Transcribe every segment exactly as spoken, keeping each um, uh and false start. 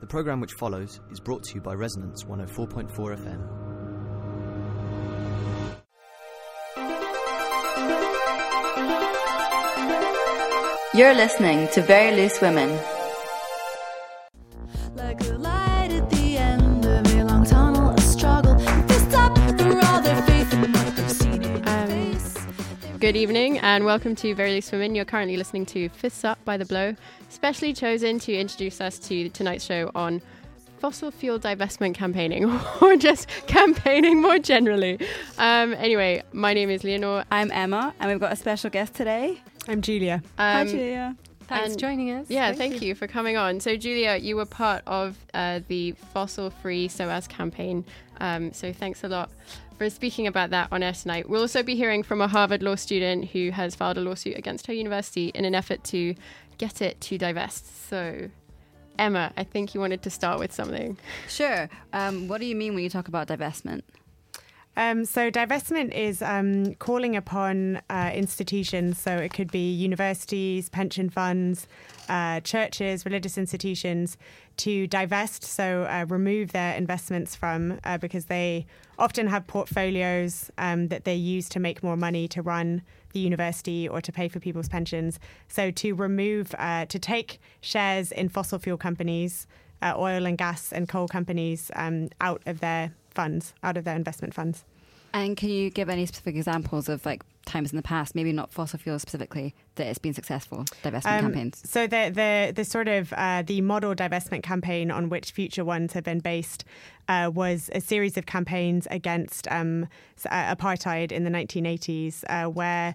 The programme which follows is brought to you by Resonance one oh four point four F M. You're listening to Very Loose Women. Like a light at the end of a long tunnel, a struggle. Fists up, through all their faith in what they've seen in your face. Good evening and welcome to Very Loose Women. You're currently listening to Fists Up by the Blow, specially chosen to introduce us to tonight's show on fossil fuel divestment campaigning, or just campaigning more generally. Um, anyway, my name is Leonore. I'm Emma, and we've got a special guest today. I'm Julia. Um, Hi, Julia. Thanks for joining us. Yeah, thank, thank you. you for coming on. So, Julia, you were part of uh, the Fossil Free SOAS campaign. Um, so thanks a lot for speaking about that on air tonight. We'll also be hearing from a Harvard law student who has filed a lawsuit against her university in an effort to get it to divest. So, Emma, I think you wanted to start with something. Sure. Um, what do you mean when you talk about divestment? Um, so divestment is um, calling upon uh, institutions, so it could be universities, pension funds, uh, churches, religious institutions, to divest, so uh, remove their investments from, uh, because they often have portfolios um, that they use to make more money to run the university or to pay for people's pensions. So to remove, uh, to take shares in fossil fuel companies, uh, oil and gas and coal companies um, out of their funds, out of their investment funds. And can you give any specific examples of like times in the past, maybe not fossil fuels specifically, that it's been successful divestment um, campaigns? So the the, the sort of uh, the model divestment campaign on which future ones have been based uh, was a series of campaigns against um, apartheid in the nineteen eighties, uh, where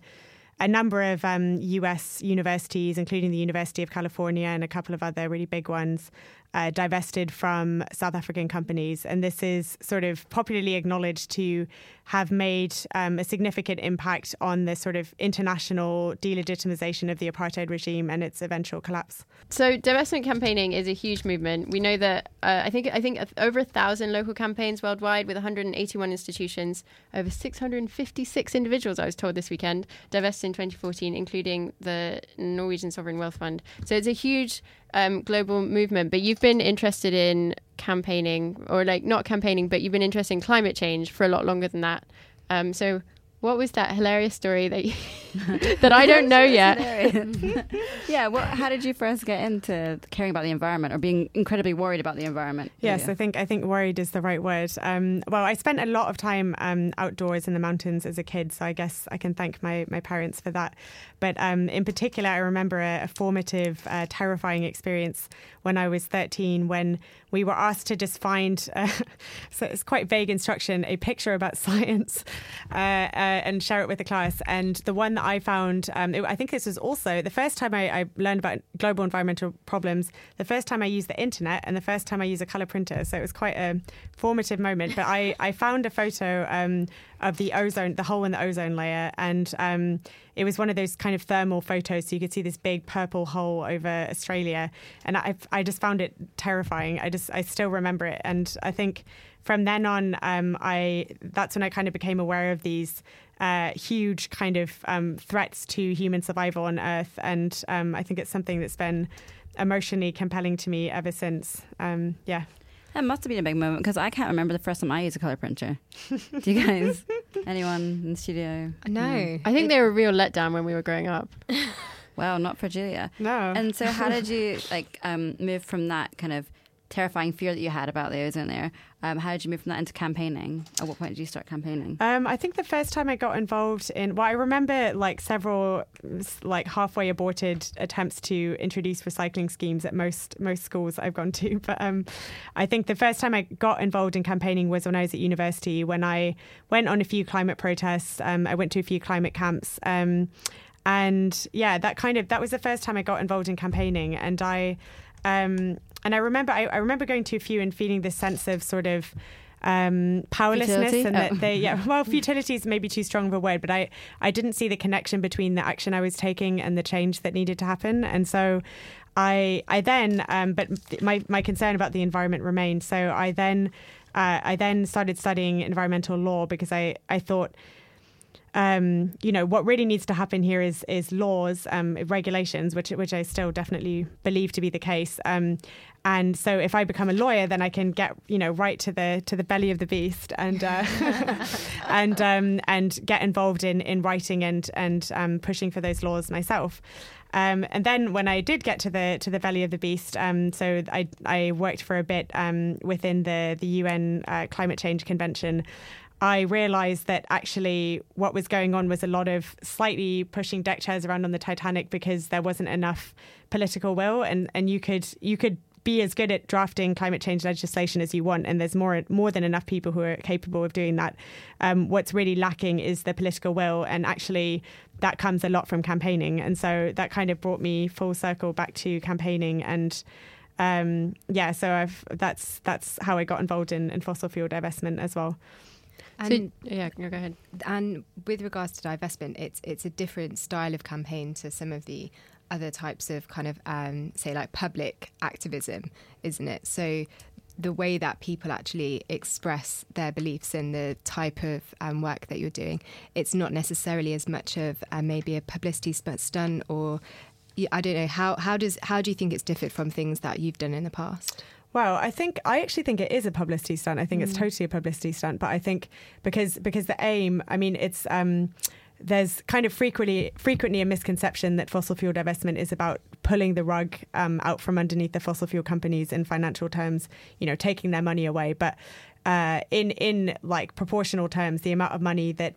a number of um, U S universities, including the University of California and a couple of other really big ones, uh, divested from South African companies. And this is sort of popularly acknowledged to have made um, a significant impact on the sort of international delegitimization of the apartheid regime and its eventual collapse. So divestment campaigning is a huge movement. We know that uh, I think I think over a thousand local campaigns worldwide with one hundred eighty-one institutions, over six hundred fifty-six individuals, I was told this weekend, divested in twenty fourteen, including the Norwegian Sovereign Wealth Fund. So it's a huge um, global movement, but you've been interested in campaigning, or like not campaigning, but you've been interested in climate change for a lot longer than that. Um, so what was that hilarious story that you that I don't know yet? Yeah, well, how did you first get into caring about the environment or being incredibly worried about the environment? Yes, I think I think worried is the right word. Um, well, I spent a lot of time um, outdoors in the mountains as a kid, so I guess I can thank my, my parents for that. But um, in particular, I remember a, a formative, uh, terrifying experience when I was thirteen, when we were asked to just find, uh, so it's quite vague instruction, a picture about science uh, uh, and share it with the class. And the one that I found, um, it, I think this was also the first time I, I learned about global environmental problems, the first time I used the internet and the first time I used a colour printer. So it was quite a formative moment. But I, I found a photo um, of the ozone, the hole in the ozone layer. And um, it was one of those kind of thermal photos. So you could see this big purple hole over Australia. And I, I just found it terrifying. I just, I still remember it. And I think from then on, um, I, that's when I kind of became aware of these Uh, huge kind of um, threats to human survival on Earth. And um, I think it's something that's been emotionally compelling to me ever since. Um, yeah. That must have been a big moment, because I can't remember the first time I used a colour printer. Do you guys? Anyone in the studio? No. Mm. I think it, they were a real letdown when we were growing up. Well, not for Julia. No. And so how did you like um, move from that kind of terrifying fear that you had about the ozone layer? Um, how did you move from that into campaigning? At what point did you start campaigning? Um, I think the first time I got involved in, well, I remember like several like halfway aborted attempts to introduce recycling schemes at most most schools I've gone to. But um, I think the first time I got involved in campaigning was when I was at university, when I went on a few climate protests. Um, I went to a few climate camps. Um, and yeah, that kind of, that was the first time I got involved in campaigning. And I... Um, And I remember I, I remember going to a few and feeling this sense of sort of um, powerlessness. Futility? And that oh. they, yeah, well, futility is maybe too strong of a word, but I, I didn't see the connection between the action I was taking and the change that needed to happen. And so I I then, um, but my, my concern about the environment remained. So I then, uh, I then started studying environmental law, because I, I thought, um, you know, what really needs to happen here is is laws, um, regulations, which which I still definitely believe to be the case. Um, and so if I become a lawyer, then I can get, you know, right to the to the belly of the beast and uh, and um, and get involved in in writing and and um, pushing for those laws myself. Um, and then when I did get to the to the belly of the beast, um, so I I worked for a bit um, within the the U N uh, Climate Change Convention. I realised that actually what was going on was a lot of slightly pushing deck chairs around on the Titanic because there wasn't enough political will, and, and you could you could be as good at drafting climate change legislation as you want, and there's more more than enough people who are capable of doing that. Um, what's really lacking is the political will, and actually that comes a lot from campaigning, and so that kind of brought me full circle back to campaigning. And um, yeah, so I've that's that's how I got involved in, in fossil fuel divestment as well. And so, yeah, go ahead. And with regards to divestment, it's it's a different style of campaign to some of the other types of kind of um, say like public activism, isn't it? So the way that people actually express their beliefs and the type of um, work that you're doing, it's not necessarily as much of uh, maybe a publicity stunt, or I don't know how how does how do you think it's differed from things that you've done in the past? Well, I think I actually think it is a publicity stunt. I think mm. it's totally a publicity stunt, but I think because because the aim, I mean, it's. Um, There's kind of frequently frequently a misconception that fossil fuel divestment is about pulling the rug um, out from underneath the fossil fuel companies in financial terms, you know, taking their money away. But uh, in in like proportional terms, the amount of money that,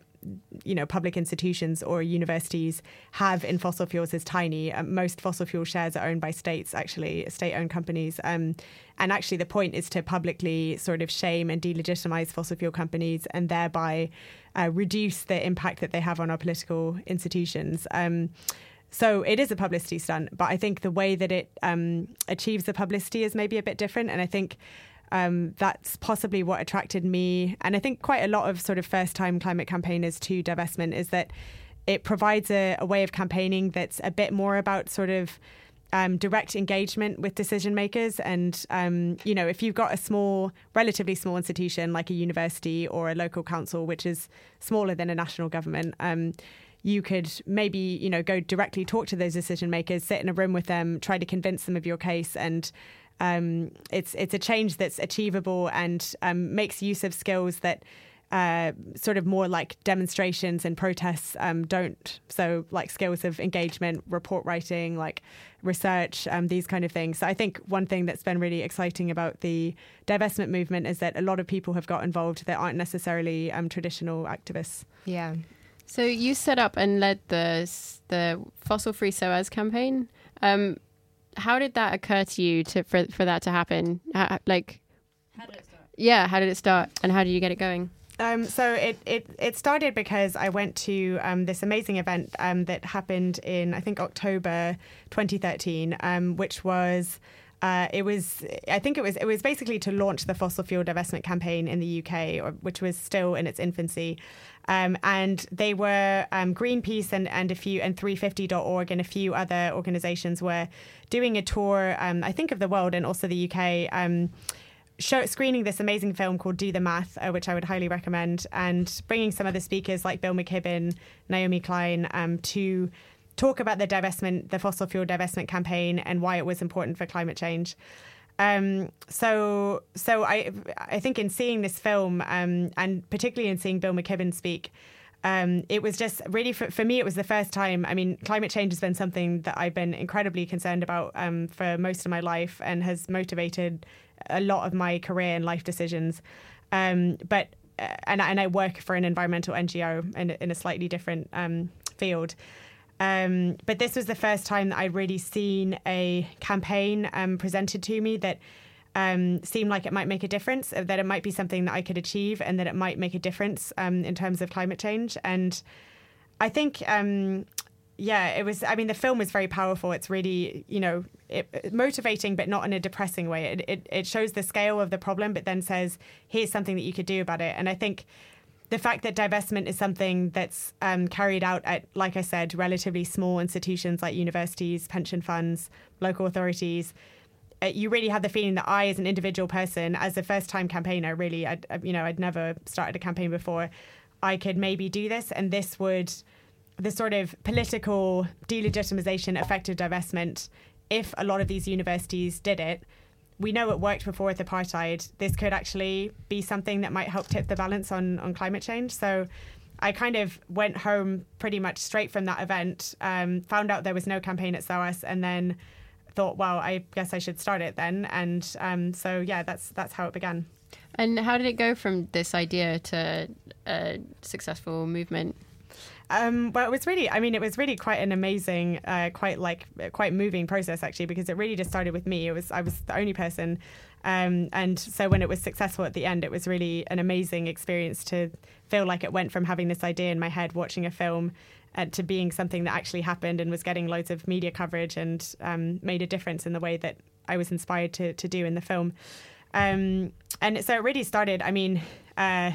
you know, public institutions or universities have in fossil fuels is tiny. Uh, most fossil fuel shares are owned by states, actually, state-owned companies. Um, and actually the point is to publicly sort of shame and delegitimize fossil fuel companies and thereby uh, reduce the impact that they have on our political institutions. Um, so it is a publicity stunt, but I think the way that it um, achieves the publicity is maybe a bit different. And I think Um, that's possibly what attracted me, and I think quite a lot of sort of first-time climate campaigners to divestment, is that it provides a, a way of campaigning that's a bit more about sort of um, direct engagement with decision makers. And um, you know, if you've got a small, relatively small institution like a university or a local council, which is smaller than a national government, um, you could maybe, you know, go directly talk to those decision makers, sit in a room with them, try to convince them of your case. And Um, it's it's a change that's achievable and um, makes use of skills that uh, sort of more like demonstrations and protests um, don't. So like skills of engagement, report writing, like research, um, these kind of things. So I think one thing that's been really exciting about the divestment movement is that a lot of people have got involved that aren't necessarily um, traditional activists. Yeah. So you set up and led the the Fossil Free S O A S campaign. Um, How did that occur to you to for, for that to happen? How, like, how did it start? Yeah, how did it start, and how did you get it going? Um, so it, it, it started because I went to um, this amazing event um, that happened in, I think, October twenty thirteen, um, which was uh, it was I think it was it was basically to launch the fossil fuel divestment campaign in the U K, or, which was still in its infancy. Um, and they were um, Greenpeace and, and a few and three fifty dot org and a few other organizations were doing a tour, um, I think, of the world and also the U K, um, show, screening this amazing film called Do the Math, uh, which I would highly recommend, and bringing some of the speakers like Bill McKibben, Naomi Klein, um, to talk about the divestment, the fossil fuel divestment campaign, and why it was important for climate change. Um, so, so I, I think in seeing this film, um, and particularly in seeing Bill McKibben speak, um, it was just really for, for me, it was the first time. I mean, climate change has been something that I've been incredibly concerned about, um, for most of my life, and has motivated a lot of my career and life decisions. Um, but, uh, and, and I work for an environmental N G O in, in a slightly different, um, field. Um, but this was the first time that I'd really seen a campaign um, presented to me that um, seemed like it might make a difference, that it might be something that I could achieve, and that it might make a difference um, in terms of climate change. And I think, um, yeah, it was, I mean, the film was very powerful. It's really, you know, it, motivating, but not in a depressing way. It, it, it shows the scale of the problem, but then says, here's something that you could do about it. And I think the fact that divestment is something that's um, carried out at, like I said, relatively small institutions like universities, pension funds, local authorities, uh, you really have the feeling that I, as an individual person, as a first-time campaigner, really, I'd, you know, I'd never started a campaign before, I could maybe do this, and this would, this sort of political delegitimization, effective divestment, if a lot of these universities did it, we know it worked before with apartheid. This could actually be something that might help tip the balance on, on climate change. So I kind of went home pretty much straight from that event, um, found out there was no campaign at SOAS, and then thought, well, I guess I should start it then. And um, so, yeah, that's that's how it began. And how did it go from this idea to a successful movement? Um, well, it was really, I mean, it was really quite an amazing, uh, quite like, quite moving process, actually, because it really just started with me. It was, I was the only person. Um, and so when it was successful at the end, it was really an amazing experience to feel like it went from having this idea in my head, watching a film, uh, to being something that actually happened and was getting loads of media coverage and um, made a difference in the way that I was inspired to, to do in the film. Um, and so it really started, I mean... Uh,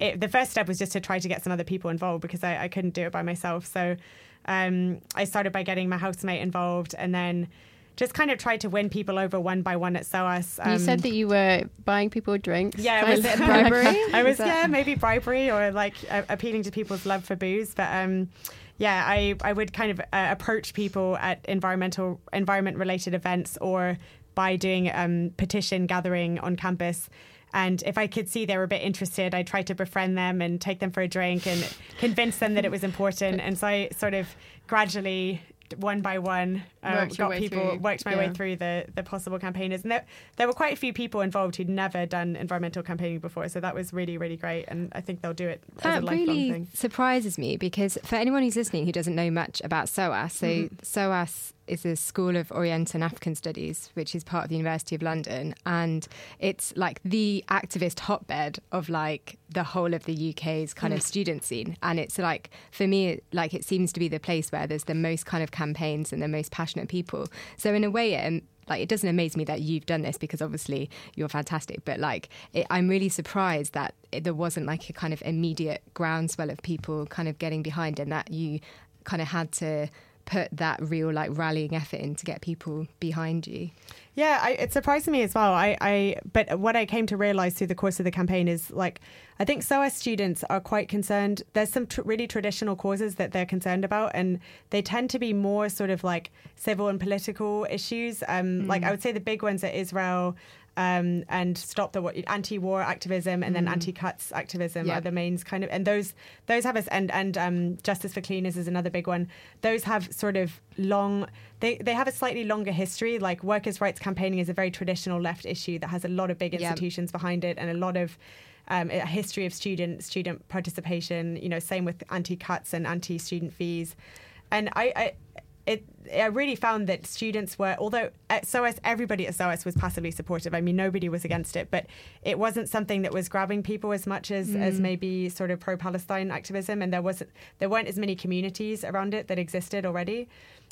It, the first step was just to try to get some other people involved, because I, I couldn't do it by myself. So um, I started by getting my housemate involved, and then just kind of tried to win people over one by one at SOAS. Um, you said that you were buying people drinks. Yeah, it was bribery. I was, yeah, maybe bribery or like uh, appealing to people's love for booze. But um, yeah, I, I would kind of uh, approach people at environmental environment related events, or by doing um, petition gathering on campus. And if I could see they were a bit interested, I tried to befriend them and take them for a drink and convince them that it was important. And so I sort of gradually, one by one, uh, got people, through. worked my yeah. way through the, the possible campaigners. And there, there were quite a few people involved who'd never done environmental campaigning before. So that was really, really great. And I think they'll do it that as a lifelong really thing. That really surprises me, because for anyone who's listening who doesn't know much about SOAS, so mm-hmm. SOAS is the School of Oriental and African Studies, which is part of the University of London. And it's like the activist hotbed of like the whole of the U K's kind of student scene. And it's like, for me, like it seems to be the place where there's the most kind of campaigns and the most passionate people. So in a way, it, like it doesn't amaze me that you've done this, because obviously you're fantastic. But like, it, I'm really surprised that it, there wasn't like a kind of immediate groundswell of people kind of getting behind, and that you kind of had to put that real like rallying effort in to get people behind you. Yeah, I, it surprised me as well. I, I but what I came to realise through the course of the campaign is like, I think SOAS students are quite concerned. There's some tr- really traditional causes that they're concerned about, and they tend to be more sort of like civil and political issues. Um, mm. Like I would say the big ones are Israel um, and stop the anti-war activism, and mm. then anti-cuts activism yeah. are the main kind of, and those those have us and and um, Justice for Cleaners is another big one. Those have sort of long. They they have a slightly longer history. Like workers' rights campaigning is a very traditional left issue that has a lot of big institutions yeah. behind it, and a lot of um, a history of student student participation. You know, same with anti-cuts and anti-student fees. And I, I it I really found that students were, although at SOAS everybody at SOAS was passively supportive. I mean, nobody was against it, but it wasn't something that was grabbing people as much as mm. as maybe sort of pro-Palestine activism. And there wasn't there weren't as many communities around it that existed already.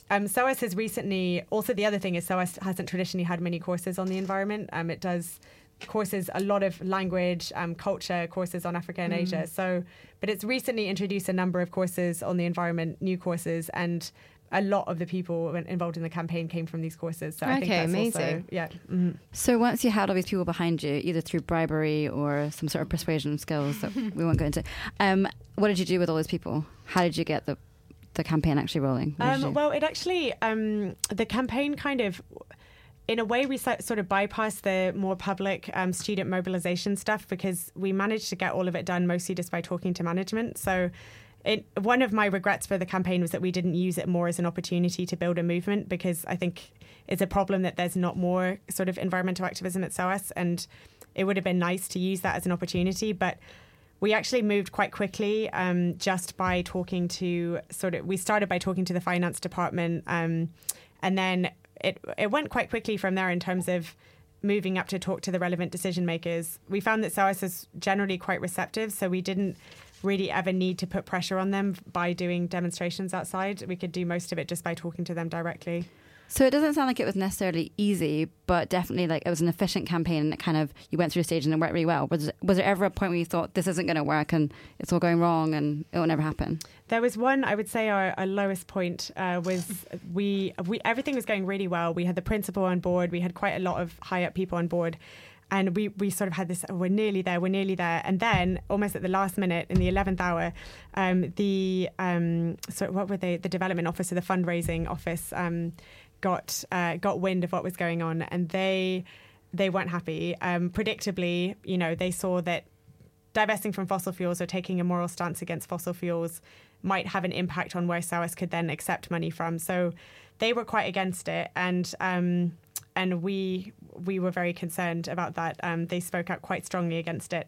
Um, SOAS has recently, also the other thing is SOAS hasn't traditionally had many courses on the environment. Um, it does courses, a lot of language, um, culture courses on Africa and mm. Asia. So, but it's recently introduced a number of courses on the environment, new courses, and a lot of the people involved in the campaign came from these courses. So I okay, think that's amazing. Also, yeah. Mm-hmm. So once you had all these people behind you, either through bribery or some sort of persuasion skills that we won't go into, um, what did you do with all those people? How did you get the the campaign actually rolling? Um, well, it actually, um, the campaign kind of, in a way, we sort of bypassed the more public um, student mobilization stuff, because we managed to get all of it done mostly just by talking to management. So it, one of my regrets for the campaign was that we didn't use it more as an opportunity to build a movement, because I think it's a problem that there's not more sort of environmental activism at SOAS, and it would have been nice to use that as an opportunity. But we actually moved quite quickly um, just by talking to sort of, we started by talking to the finance department, um, and then it it went quite quickly from there in terms of moving up to talk to the relevant decision makers. We found that SOAS is generally quite receptive, so we didn't really ever need to put pressure on them by doing demonstrations outside. We could do most of it just by talking to them directly. So it doesn't sound like it was necessarily easy, but definitely like it was an efficient campaign, and it kind of, you went through the stage and it worked really well. Was, was there ever a point where you thought this isn't going to work and it's all going wrong and it will never happen? There was one, I would say our, our lowest point uh, was we, we everything was going really well. We had the principal on board. We had quite a lot of high up people on board. And we, we sort of had this, oh, we're nearly there, we're nearly there. And then almost at the last minute, in the eleventh hour, um, the, um, so what were they, the development office or the fundraising office um, got uh, got wind of what was going on. And they they weren't happy. Um, predictably, you know, they saw that divesting from fossil fuels or taking a moral stance against fossil fuels might have an impact on where S O A S could then accept money from. So they were quite against it. And um, and we we were very concerned about that. Um, they spoke out quite strongly against it.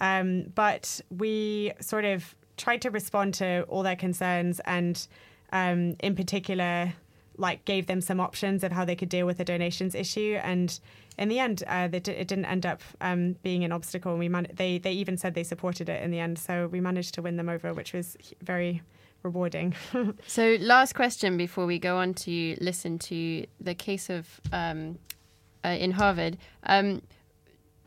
Um, but we sort of tried to respond to all their concerns and um, in particular, like gave them some options of how they could deal with the donations issue. And in the end, uh, they d- it didn't end up um, being an obstacle. And we man- they they even said they supported it in the end. So we managed to win them over, which was very rewarding. So last question before we go on to listen to the case of um, uh, in Harvard. Um,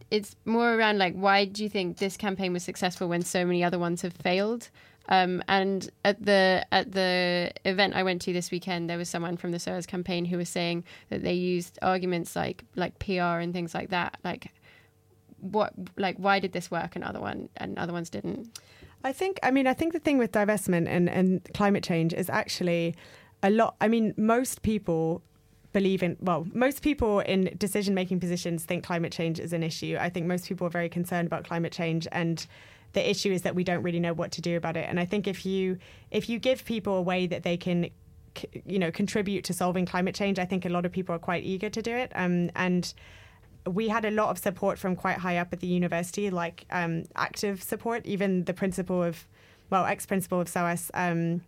it's more around like, why do you think this campaign was successful when so many other ones have failed? Um, and at the at the event I went to this weekend, there was someone from the S O A S campaign who was saying that they used arguments like like P R and things like that. Like, what like why did this work and other one and other ones didn't? I think I mean I think the thing with divestment and, and climate change is actually a lot. I mean, most people believe in well, most people in decision making positions think climate change is an issue. I think most people are very concerned about climate change, and the issue is that we don't really know what to do about it. And I think if you if you give people a way that they can, c- you know, contribute to solving climate change, I think a lot of people are quite eager to do it. Um, and we had a lot of support from quite high up at the university, like um, active support. Even the principal of, well, ex-principal of S O A S um,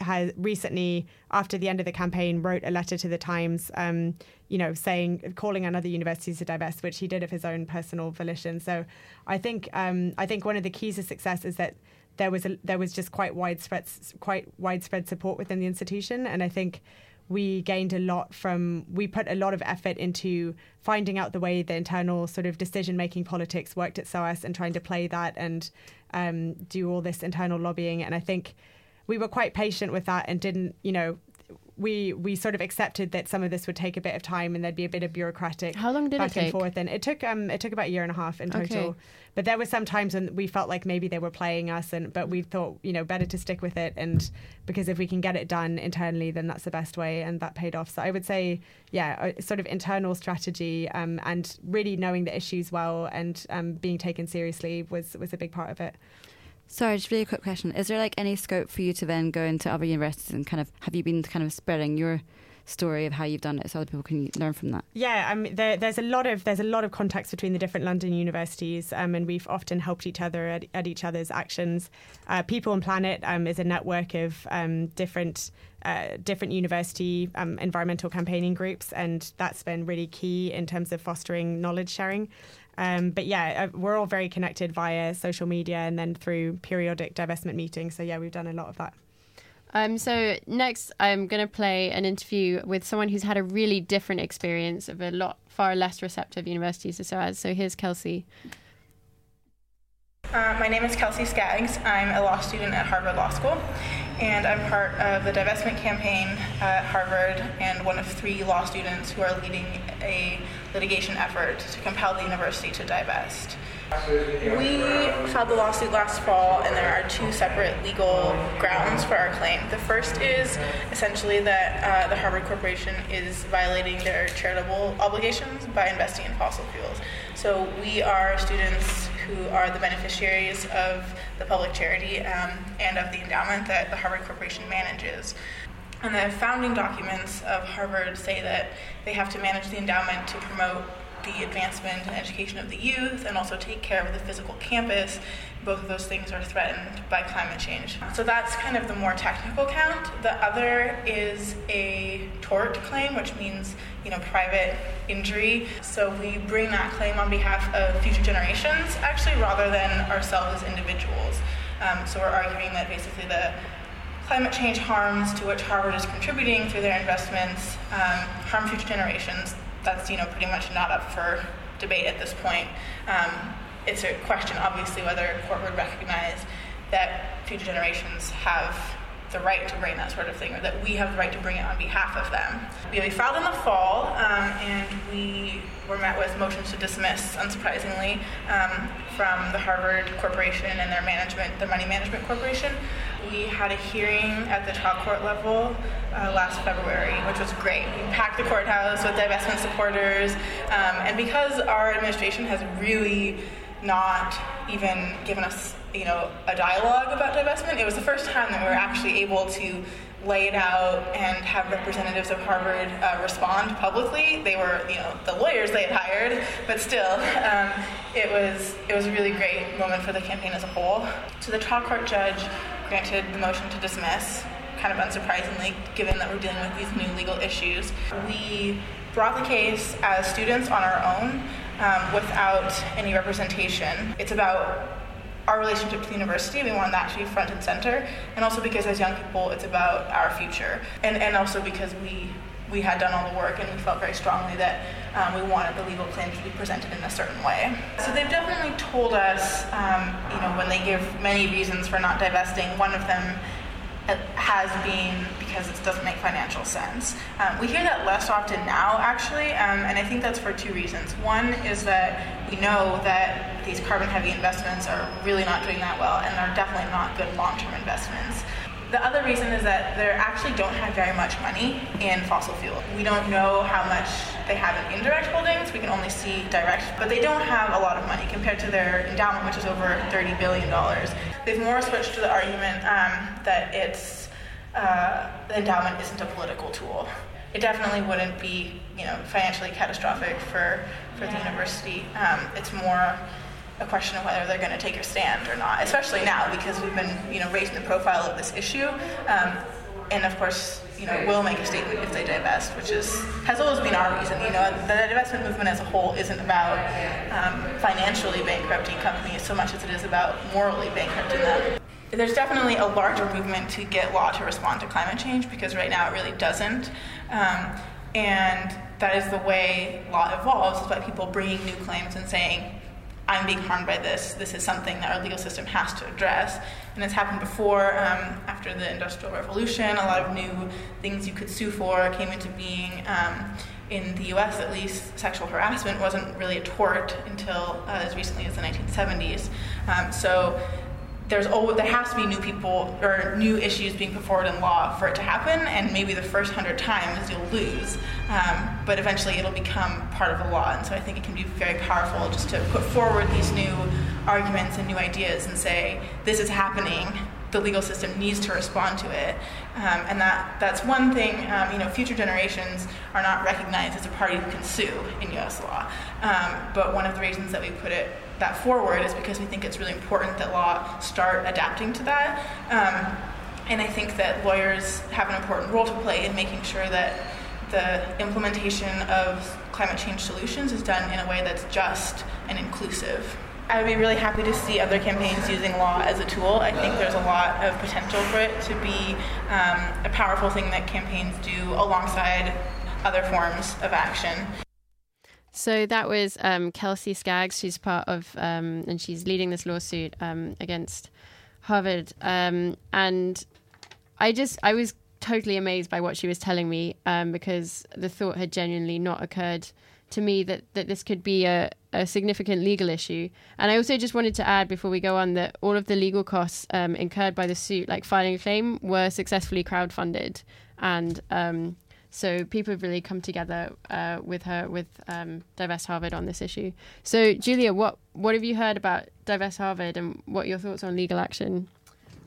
has recently, after the end of the campaign, wrote a letter to the Times, um, you know, saying, calling on other universities to divest, which he did of his own personal volition. So I think um, I think one of the keys to success is that there was a, there was just quite widespread quite widespread support within the institution, and I think we gained a lot from we put a lot of effort into finding out the way the internal sort of decision making politics worked at S O A S and trying to play that and um, do all this internal lobbying, and I think we were quite patient with that and didn't, you know, we we sort of accepted that some of this would take a bit of time and there'd be a bit of bureaucratic How long did back it take? and forth. And it took um it took about a year and a half in total. Okay. But there were some times when we felt like maybe they were playing us, and but we thought, you know, better to stick with it, and because if we can get it done internally, then that's the best way, and that paid off. So I would say, yeah, a sort of internal strategy um, and really knowing the issues well and um, being taken seriously was was a big part of it. Sorry, just really a quick question. Is there like any scope for you to then go into other universities and kind of, have you been kind of spreading your story of how you've done it so other people can learn from that? Yeah, I mean, there, there's a lot of there's a lot of contacts between the different London universities, um, and we've often helped each other at, at each other's actions. Uh, People and Planet um, is a network of um, different uh, different university um, environmental campaigning groups, and that's been really key in terms of fostering knowledge sharing. Um, but yeah, we're all very connected via social media and then through periodic divestment meetings. So yeah, we've done a lot of that. Um, so next, I'm going to play an interview with someone who's had a really different experience of a lot far less receptive universities to S O A S. So here's Kelsey. Uh, my name is Kelsey Skaggs. I'm a law student at Harvard Law School, and I'm part of the divestment campaign at Harvard and one of three law students who are leading a litigation effort to compel the university to divest. We filed the lawsuit last fall, and there are two separate legal grounds for our claim. The first is essentially that uh, the Harvard Corporation is violating their charitable obligations by investing in fossil fuels. So we are students who are the beneficiaries of the public charity um, and of the endowment that the Harvard Corporation manages. And the founding documents of Harvard say that they have to manage the endowment to promote the advancement and education of the youth and also take care of the physical campus. Both of those things are threatened by climate change. So that's kind of the more technical count. The other is a tort claim, which means, you know, private injury. So we bring that claim on behalf of future generations, actually, rather than ourselves as individuals. Um, so we're arguing that basically the climate change harms to which Harvard is contributing through their investments um, harm future generations. That's, you know, pretty much not up for debate at this point. Um, it's a question, obviously, whether a court would recognize that future generations have the right to bring that sort of thing, or that we have the right to bring it on behalf of them. We filed in the fall, um, and we were met with motions to dismiss, unsurprisingly, um, from the Harvard Corporation and their management, the Money Management Corporation. We had a hearing at the trial court level uh, last February, which was great. We packed the courthouse with divestment supporters, um, and because our administration has really not even given us, you know, a dialogue about divestment, it was the first time that we were actually able to lay it out and have representatives of Harvard uh, respond publicly. They were, you know, the lawyers they had hired, but still, um, it was it was a really great moment for the campaign as a whole. So the trial court judge granted the motion to dismiss, kind of unsurprisingly, given that we're dealing with these new legal issues. We brought the case as students on our own, um, without any representation. It's about our relationship to the university. We want that to be front and center, and also because as young people it's about our future, and and also because we we had done all the work and we felt very strongly that um, we wanted the legal claims to be presented in a certain way. So they've definitely told us, um, you know, when they give many reasons for not divesting, one of them has been because it doesn't make financial sense. Um, we hear that less often now, actually, um, and I think that's for two reasons. One is that we know that these carbon-heavy investments are really not doing that well, and they're definitely not good long-term investments. The other reason is that they actually don't have very much money in fossil fuel. We don't know how much they have in indirect holdings. We can only see direct, but they don't have a lot of money compared to their endowment, which is over thirty billion dollars. They've more switched to the argument um, that it's uh, the endowment isn't a political tool. It definitely wouldn't be, you know, financially catastrophic for, for yeah. the university. Um, it's more a question of whether they're going to take a stand or not, especially now because we've been, you know, raising the profile of this issue, um, and of course, you know, we'll make a statement if they divest, which is has always been our reason. You know, the divestment movement as a whole isn't about um, financially bankrupting companies so much as it is about morally bankrupting them. There's definitely a larger movement to get law to respond to climate change, because right now it really doesn't, um, and that is the way law evolves, is by people bringing new claims and saying, I'm being harmed by this. This is something that our legal system has to address. And it's happened before, um, after the Industrial Revolution, a lot of new things you could sue for came into being. Um, in the U S at least, sexual harassment wasn't really a tort until uh, as recently as the nineteen seventies. Um, so there's always, there has to be new people or new issues being put forward in law for it to happen, and maybe the first hundred times you'll lose, um, but eventually it'll become part of the law. And so I think it can be very powerful just to put forward these new arguments and new ideas and say, this is happening, the legal system needs to respond to it. Um, and that that's one thing, um, you know, future generations are not recognized as a party who can sue in U S law. Um, but one of the reasons that we put it that forward is because we think it's really important that law start adapting to that. Um, and I think that lawyers have an important role to play in making sure that the implementation of climate change solutions is done in a way that's just and inclusive. I would be really happy to see other campaigns using law as a tool. I think there's a lot of potential for it to be um, a powerful thing that campaigns do alongside other forms of action. So that was um, Kelsey Skaggs. She's part of, um, and she's leading this lawsuit um, against Harvard. Um, and I just, I was totally amazed by what she was telling me, um, because the thought had genuinely not occurred to me that, that this could be a, a significant legal issue. And I also just wanted to add before we go on that all of the legal costs um, incurred by the suit, like filing a claim, were successfully crowdfunded. And um, so people have really come together uh, with her, with um, Divest Harvard on this issue. So Julia, what, what have you heard about Divest Harvard and what are your thoughts on legal action?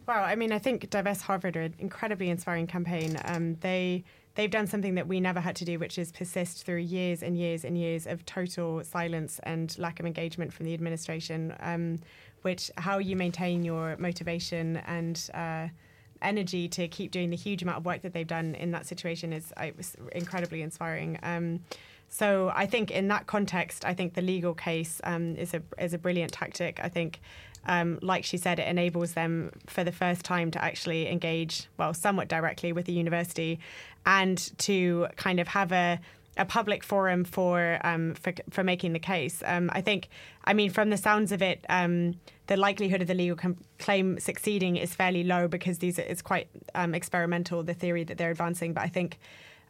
Well, I mean, I think Divest Harvard are an incredibly inspiring campaign. Um, they... They've done something that we never had to do, which is persist through years and years and years of total silence and lack of engagement from the administration, um, which how you maintain your motivation and uh, energy to keep doing the huge amount of work that they've done in that situation is it was incredibly inspiring. Um, so I think in that context, I think the legal case um, is a is a brilliant tactic. I think, Um, like she said, it enables them for the first time to actually engage, well, somewhat directly with the university and to kind of have a a public forum for um for for making the case. Um, I think, I mean, from the sounds of it, um, the likelihood of the legal com- claim succeeding is fairly low because these it's quite um, experimental, the theory that they're advancing. But I think,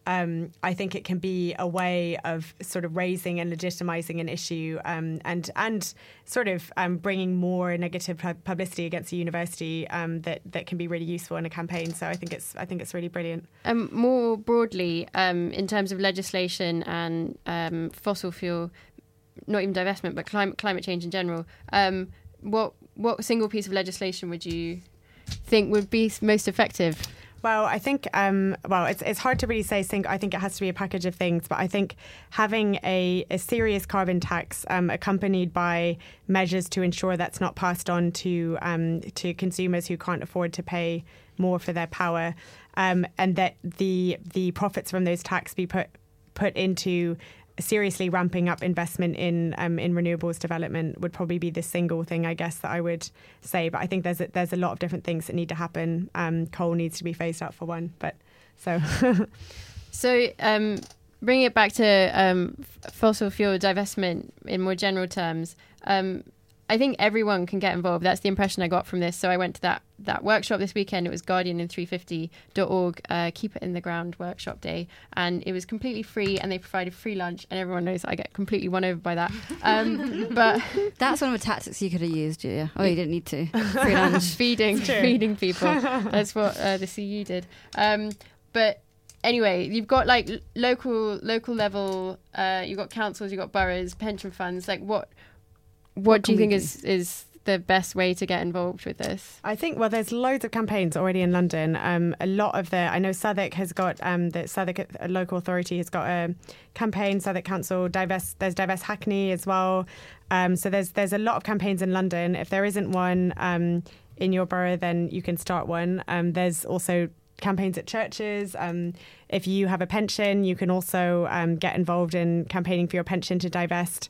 um, I think it can be a way of sort of raising and legitimizing an issue, um, and and sort of um, bringing more negative publicity against the university, um, that that can be really useful in a campaign. So I think it's I think it's really brilliant. Um, more broadly, um, in terms of legislation and um, fossil fuel, not even divestment, but climate climate change in general. Um, What what single piece of legislation would you think would be most effective? Well, I think um, well, it's it's hard to really say. Sing- I think it has to be a package of things, but I think having a, a serious carbon tax um, accompanied by measures to ensure that's not passed on to um, to consumers who can't afford to pay more for their power, um, and that the the profits from those tax be put put into seriously ramping up investment in um, in renewables development would probably be the single thing, I guess, that I would say. But I think there's a, there's a lot of different things that need to happen. Um, coal needs to be phased out for one. But so, so um, bringing it back to um, fossil fuel divestment in more general terms, um, I think everyone can get involved. That's the impression I got from this. So I went to that that workshop this weekend. It was Guardian and three fifty dot org, uh, Keep It in the Ground workshop day. And it was completely free and they provided free lunch. And everyone knows I get completely won over by that. Um, but that's one of the tactics you could have used, Julia. Oh, you didn't need to. Free lunch. feeding, feeding people. That's what uh, the C U did. Um, but anyway, you've got like local, local level, uh, you've got councils, you've got boroughs, pension funds, like what... What, what do you think do? is is the best way to get involved with this? I think, well, there's loads of campaigns already in London. Um, a lot of the, I know Southwark has got, um, the Southwark a local authority has got a campaign, Southwark Council, Divest, there's Divest Hackney as well. Um, so there's there's a lot of campaigns in London. If there isn't one um, in your borough, then you can start one. Um, there's also campaigns at churches. Um, if you have a pension, you can also um, get involved in campaigning for your pension to divest.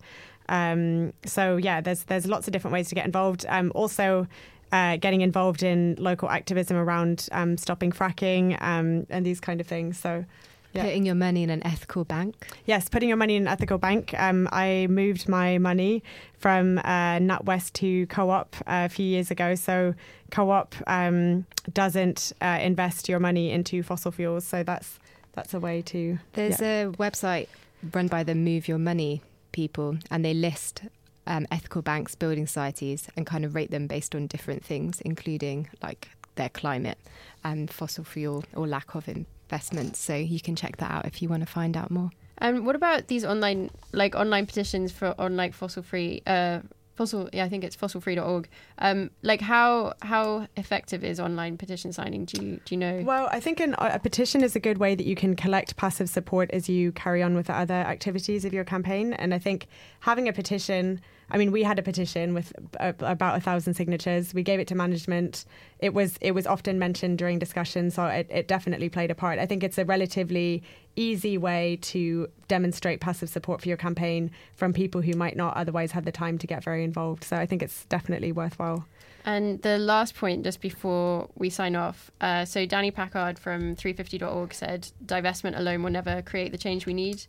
Um, so yeah, there's there's lots of different ways to get involved. Um, also, uh, getting involved in local activism around um, stopping fracking um, and these kind of things. So, yeah. Putting your money in an ethical bank. Yes, putting your money in an ethical bank. Um, I moved my money from uh, NatWest to Co-op uh, a few years ago. So Co-op um, doesn't uh, invest your money into fossil fuels. So that's that's a way to. There's yeah. a website run by the Move Your Money people, and they list um, ethical banks, building societies, and kind of rate them based on different things, including like their climate and fossil fuel or lack of investment. So you can check that out if you want to find out more. And um, what about these online, like online petitions for on like fossil free, uh, fossil? Yeah, I think it's fossil free dot org. Um, like how how effective is online petition signing? Do you do you know? Well, I think an, a petition is a good way that you can collect passive support as you carry on with the other activities of your campaign. And I think having a petition. I mean, we had a petition with a, about a thousand signatures. We gave it to management. It was it was often mentioned during discussion, so it, it definitely played a part. I think it's a relatively easy way to demonstrate passive support for your campaign from people who might not otherwise have the time to get very involved. So I think it's definitely worthwhile. And the last point, just before we sign off, uh, so Danny Packard from three fifty dot org said, divestment alone will never create the change we need.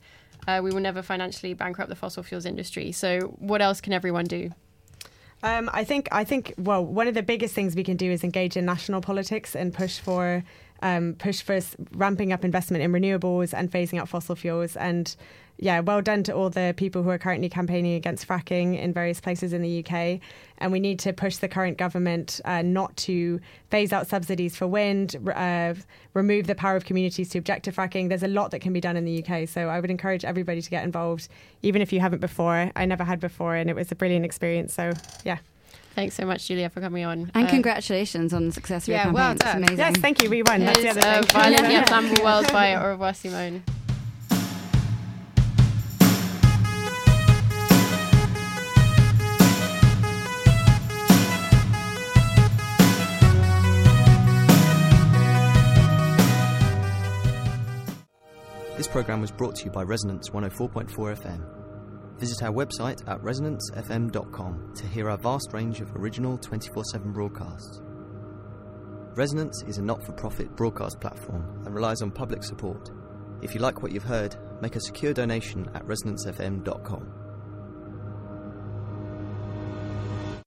Uh, we will never financially bankrupt the fossil fuels industry. So what else can everyone do? Um, I think, I think. Well, one of the biggest things we can do is engage in national politics and push for um, push for ramping up investment in renewables and phasing out fossil fuels. And yeah, well done to all the people who are currently campaigning against fracking in various places in the U K. And we need to push the current government uh, not to phase out subsidies for wind, uh, remove the power of communities to object to fracking. There's a lot that can be done in the U K. So I would encourage everybody to get involved, even if you haven't before. I never had before, and it was a brilliant experience. So, yeah. Thanks so much, Julia, for coming on. And uh, congratulations on the success of your yeah, campaign. Well done. It's amazing. Yes, thank you. We won. That's the other uh, thing. Violence Against Flammable World by Au Revoir Simone. This programme was brought to you by Resonance one oh four point four F M. Visit our website at resonance f m dot com to hear our vast range of original twenty-four seven broadcasts. Resonance is a not-for-profit broadcast platform and relies on public support. If you like what you've heard, make a secure donation at resonance f m dot com.